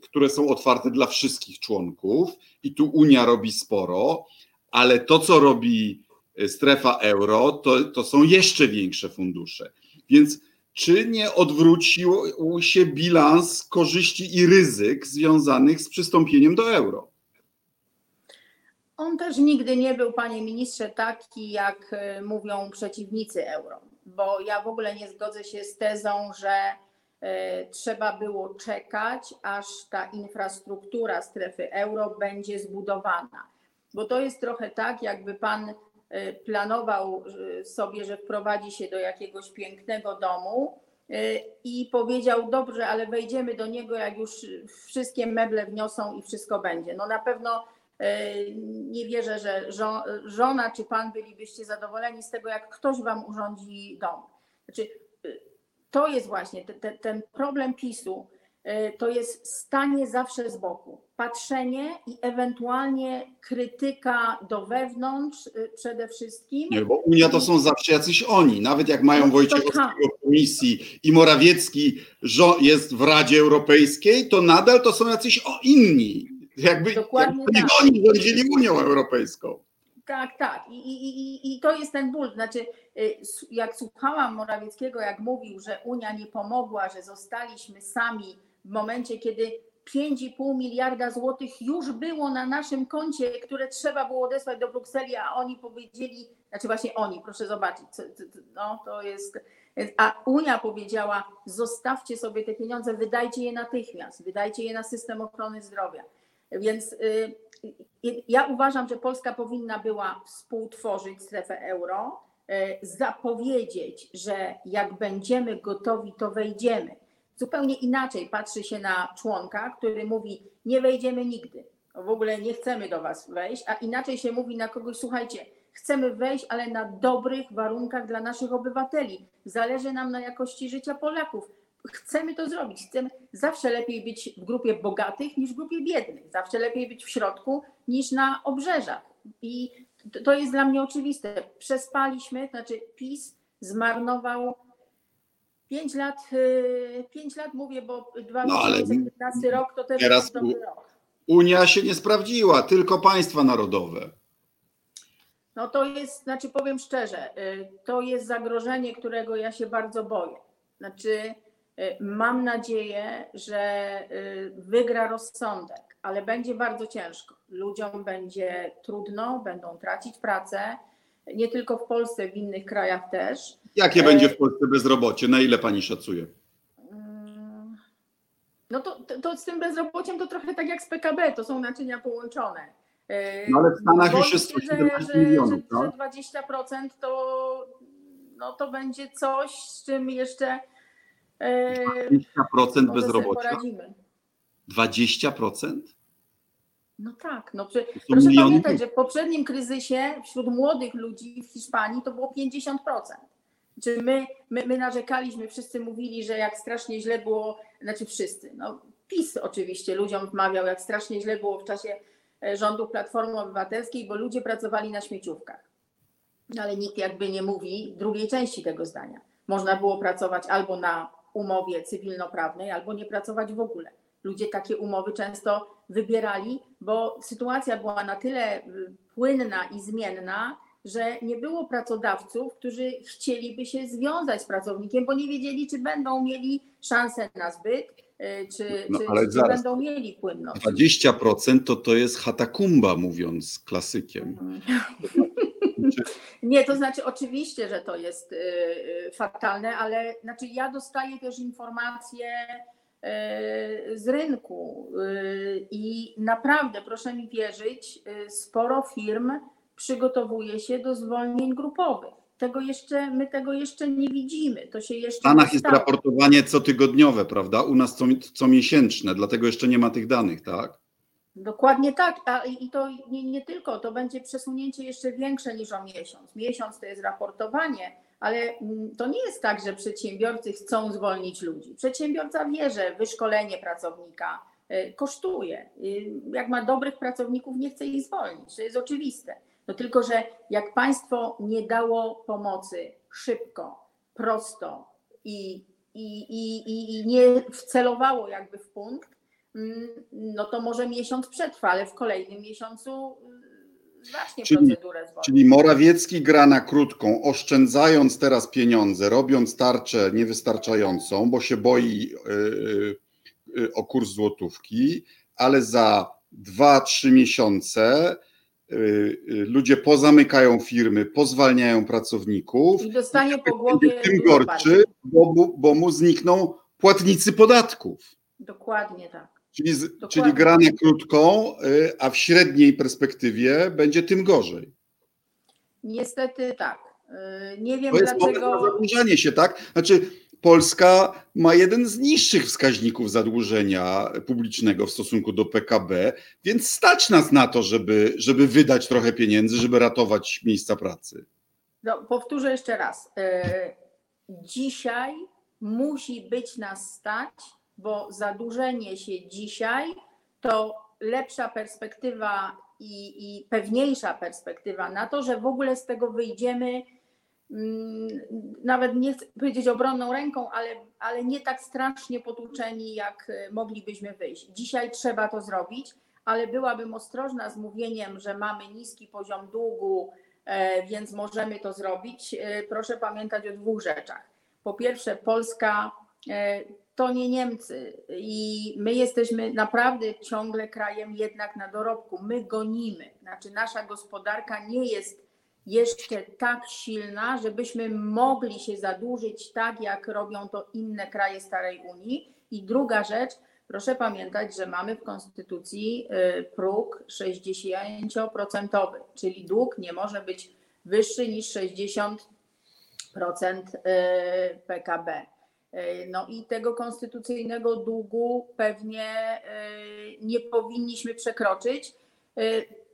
które są otwarte dla wszystkich członków i tu Unia robi sporo, ale to, co robi strefa euro, to są jeszcze większe fundusze. Więc czy nie odwrócił się bilans korzyści i ryzyk związanych z przystąpieniem do euro? On też nigdy nie był, panie ministrze, taki, jak mówią przeciwnicy euro, bo ja w ogóle nie zgodzę się z tezą, że trzeba było czekać, aż ta infrastruktura strefy euro będzie zbudowana. Bo to jest trochę tak, jakby pan planował sobie, że wprowadzi się do jakiegoś pięknego domu i powiedział: dobrze, ale wejdziemy do niego, jak już wszystkie meble wniosą i wszystko będzie. No na pewno nie wierzę, że żona czy pan bylibyście zadowoleni z tego, jak ktoś wam urządzi dom. Znaczy, to jest właśnie ten problem PiS-u, to jest stanie zawsze z boku, patrzenie i ewentualnie krytyka do wewnątrz przede wszystkim. Nie, bo Unia to są zawsze jacyś oni, nawet jak mają Wojciechowskiego w komisji i Morawiecki jest w Radzie Europejskiej, to nadal to są jacyś inni, jakby oni rządzili Unią Europejską. Tak. I to jest ten ból. Znaczy, jak słuchałam Morawieckiego, jak mówił, że Unia nie pomogła, że zostaliśmy sami w momencie, kiedy 5,5 miliarda złotych już było na naszym koncie, które trzeba było odesłać do Brukseli, a oni powiedzieli, znaczy właśnie oni, proszę zobaczyć, no to jest, a Unia powiedziała: zostawcie sobie te pieniądze, wydajcie je natychmiast, wydajcie je na system ochrony zdrowia. Więc ja uważam, że Polska powinna była współtworzyć strefę euro, zapowiedzieć, że jak będziemy gotowi, to wejdziemy. Zupełnie inaczej patrzy się na członka, który mówi: nie wejdziemy nigdy, w ogóle nie chcemy do was wejść, a inaczej się mówi na kogoś: słuchajcie, chcemy wejść, ale na dobrych warunkach dla naszych obywateli, zależy nam na jakości życia Polaków. Chcemy to zrobić. Chcemy zawsze lepiej być w grupie bogatych niż w grupie biednych. Zawsze lepiej być w środku niż na obrzeżach. I to jest dla mnie oczywiste. Przespaliśmy, znaczy PiS zmarnował 5 lat mówię, bo 2015 rok to też jest dobry rok. Unia się nie sprawdziła, tylko państwa narodowe. No to jest, znaczy powiem szczerze, to jest zagrożenie, którego ja się bardzo boję. Znaczy mam nadzieję, że wygra rozsądek, ale będzie bardzo ciężko. Ludziom będzie trudno, będą tracić pracę, nie tylko w Polsce, w innych krajach też. Jakie będzie w Polsce bezrobocie? Na ile pani szacuje? No to z tym bezrobociem to trochę tak jak z PKB, to są naczynia połączone. No ale w Stanach już jest 170 milionów. Że 20% to będzie coś, z czym jeszcze 20% bezrobocia? 20%? No tak. No, proszę pamiętać, że w poprzednim kryzysie wśród młodych ludzi w Hiszpanii to było 50%. Czyli my narzekaliśmy, wszyscy mówili, że jak strasznie źle było, znaczy wszyscy, no PiS oczywiście ludziom wmawiał, jak strasznie źle było w czasie rządu Platformy Obywatelskiej, bo ludzie pracowali na śmieciówkach. No, ale nikt jakby nie mówi drugiej części tego zdania. Można było pracować albo na umowie cywilnoprawnej, albo nie pracować w ogóle. Ludzie takie umowy często wybierali, bo sytuacja była na tyle płynna i zmienna, że nie było pracodawców, którzy chcieliby się związać z pracownikiem, bo nie wiedzieli, czy będą mieli szansę na zbyt, czy będą mieli płynność. 20% to jest hatakumba, mówiąc klasykiem. Nie, to znaczy oczywiście, że to jest fatalne, ale znaczy ja dostaję też informacje z rynku i naprawdę, proszę mi wierzyć, sporo firm przygotowuje się do zwolnień grupowych. My tego jeszcze nie widzimy. To się jeszcze w Stanach jest raportowanie cotygodniowe, prawda? U nas comiesięczne, dlatego jeszcze nie ma tych danych, tak? Dokładnie tak, i to nie tylko, to będzie przesunięcie jeszcze większe niż o miesiąc. Miesiąc to jest raportowanie, ale to nie jest tak, że przedsiębiorcy chcą zwolnić ludzi. Przedsiębiorca wie, że wyszkolenie pracownika, kosztuje. Jak ma dobrych pracowników, nie chce ich zwolnić, to jest oczywiste. No tylko, że jak państwo nie dało pomocy szybko, prosto i nie wcelowało jakby w punkt, no to może miesiąc przetrwa, ale w kolejnym miesiącu zacznie procedurę zwolnienia. Czyli Morawiecki gra na krótką, oszczędzając teraz pieniądze, robiąc tarczę niewystarczającą, bo się boi o kurs złotówki, ale za 2-3 miesiące ludzie pozamykają firmy, pozwalniają pracowników. I dostanie po głowie. Tym gorszy, bo mu znikną płatnicy podatków. Dokładnie tak. Czyli gra na krótką, a w średniej perspektywie będzie tym gorzej. Niestety tak. Nie wiem dlaczego. To jest moment na zadłużanie się, tak? Znaczy Polska ma jeden z niższych wskaźników zadłużenia publicznego w stosunku do PKB, więc stać nas na to, żeby wydać trochę pieniędzy, żeby ratować miejsca pracy. No, powtórzę jeszcze raz. Dzisiaj musi być nas stać, bo zadłużenie się dzisiaj to lepsza perspektywa i pewniejsza perspektywa na to, że w ogóle z tego wyjdziemy, nawet nie chcę powiedzieć obronną ręką, ale nie tak strasznie potłuczeni, jak moglibyśmy wyjść. Dzisiaj trzeba to zrobić, ale byłabym ostrożna z mówieniem, że mamy niski poziom długu, więc możemy to zrobić. Proszę pamiętać o dwóch rzeczach. Po pierwsze, Polska to nie Niemcy i my jesteśmy naprawdę ciągle krajem jednak na dorobku. My gonimy, znaczy nasza gospodarka nie jest jeszcze tak silna, żebyśmy mogli się zadłużyć tak, jak robią to inne kraje starej Unii. I druga rzecz, proszę pamiętać, że mamy w konstytucji próg 60%, czyli dług nie może być wyższy niż 60% PKB. No i tego konstytucyjnego długu pewnie nie powinniśmy przekroczyć.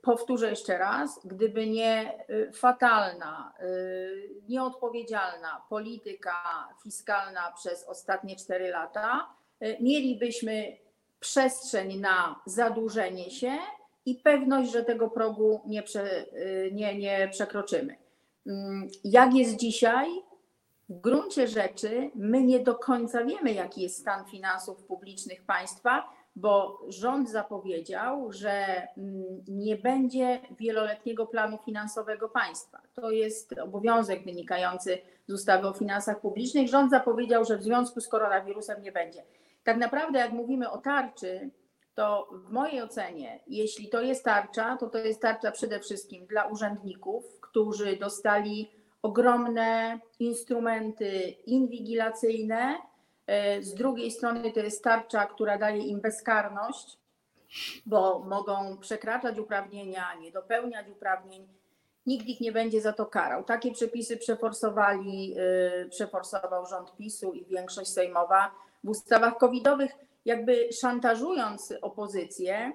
Powtórzę jeszcze raz, gdyby nie fatalna, nieodpowiedzialna polityka fiskalna przez ostatnie 4 lata, mielibyśmy przestrzeń na zadłużenie się i pewność, że tego progu nie przekroczymy. Jak jest dzisiaj? W gruncie rzeczy my nie do końca wiemy, jaki jest stan finansów publicznych państwa, bo rząd zapowiedział, że nie będzie wieloletniego planu finansowego państwa. To jest obowiązek wynikający z ustawy o finansach publicznych. Rząd zapowiedział, że w związku z koronawirusem nie będzie. Tak naprawdę jak mówimy o tarczy, to w mojej ocenie, jeśli to jest tarcza, to jest tarcza przede wszystkim dla urzędników, którzy dostali ogromne instrumenty inwigilacyjne. Z drugiej strony to jest tarcza, która daje im bezkarność, bo mogą przekraczać uprawnienia, nie dopełniać uprawnień. Nikt ich nie będzie za to karał. Takie przepisy przeforsował rząd PiS-u i większość sejmowa w ustawach covidowych, jakby szantażując opozycję.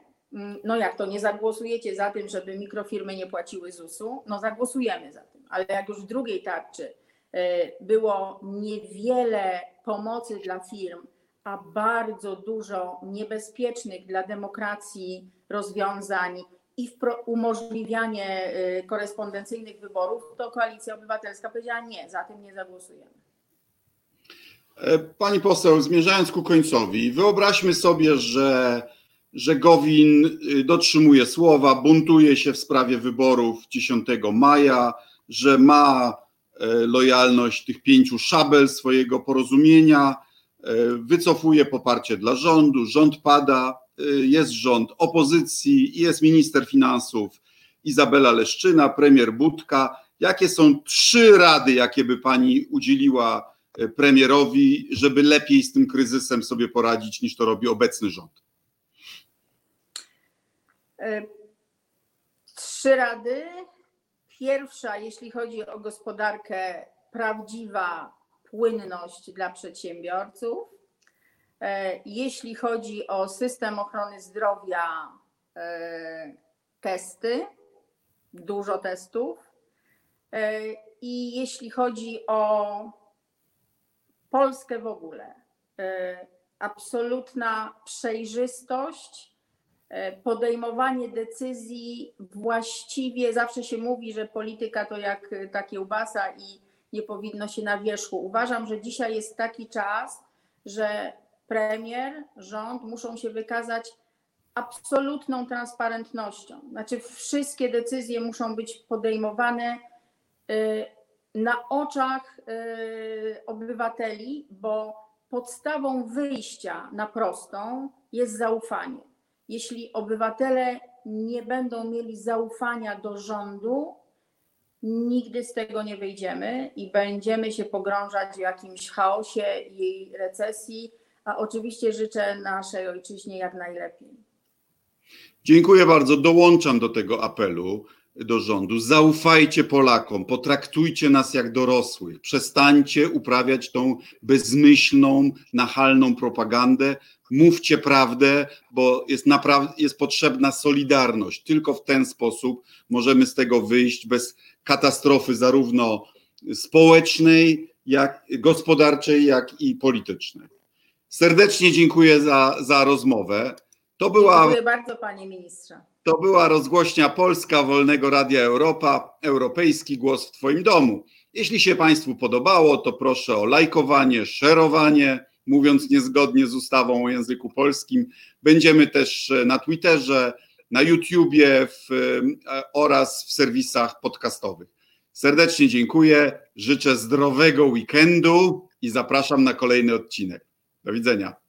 No jak to, nie zagłosujecie za tym, żeby mikrofirmy nie płaciły ZUS-u? No zagłosujemy za tym, ale jak już w drugiej tarczy było niewiele pomocy dla firm, a bardzo dużo niebezpiecznych dla demokracji rozwiązań i umożliwianie korespondencyjnych wyborów, to Koalicja Obywatelska powiedziała nie, za tym nie zagłosujemy. Pani poseł, zmierzając ku końcowi, wyobraźmy sobie, że Gowin dotrzymuje słowa, buntuje się w sprawie wyborów 10 maja, że ma lojalność tych 5 szabel swojego porozumienia, wycofuje poparcie dla rządu, rząd pada, jest rząd opozycji, jest minister finansów Izabela Leszczyna, premier Budka. Jakie są 3 rady, jakie by pani udzieliła premierowi, żeby lepiej z tym kryzysem sobie poradzić, niż to robi obecny rząd? 3 rady. Pierwsza, jeśli chodzi o gospodarkę, prawdziwa płynność dla przedsiębiorców. Jeśli chodzi o system ochrony zdrowia, testy, dużo testów. I jeśli chodzi o Polskę w ogóle, absolutna przejrzystość, podejmowanie decyzji właściwie. Zawsze się mówi, że polityka to jak ta kiełbasa i nie powinno się na wierzchu. Uważam, że dzisiaj jest taki czas, że premier, rząd muszą się wykazać absolutną transparentnością. Znaczy wszystkie decyzje muszą być podejmowane na oczach obywateli, bo podstawą wyjścia na prostą jest zaufanie. Jeśli obywatele nie będą mieli zaufania do rządu, nigdy z tego nie wyjdziemy i będziemy się pogrążać w jakimś chaosie, jej recesji, a oczywiście życzę naszej ojczyźnie jak najlepiej. Dziękuję bardzo. Dołączam do tego apelu do rządu. Zaufajcie Polakom, potraktujcie nas jak dorosłych. Przestańcie uprawiać tą bezmyślną, nachalną propagandę. Mówcie prawdę, bo jest potrzebna solidarność. Tylko w ten sposób możemy z tego wyjść bez katastrofy zarówno społecznej, jak gospodarczej, jak i politycznej. Serdecznie dziękuję za rozmowę. Dziękuję bardzo, panie ministrze. To była rozgłośnia Polska Wolnego Radia Europa, Europejski Głos w Twoim Domu. Jeśli się Państwu podobało, to proszę o lajkowanie, szerowanie, mówiąc niezgodnie z ustawą o języku polskim. Będziemy też na Twitterze, na YouTubie oraz w serwisach podcastowych. Serdecznie dziękuję, życzę zdrowego weekendu i zapraszam na kolejny odcinek. Do widzenia.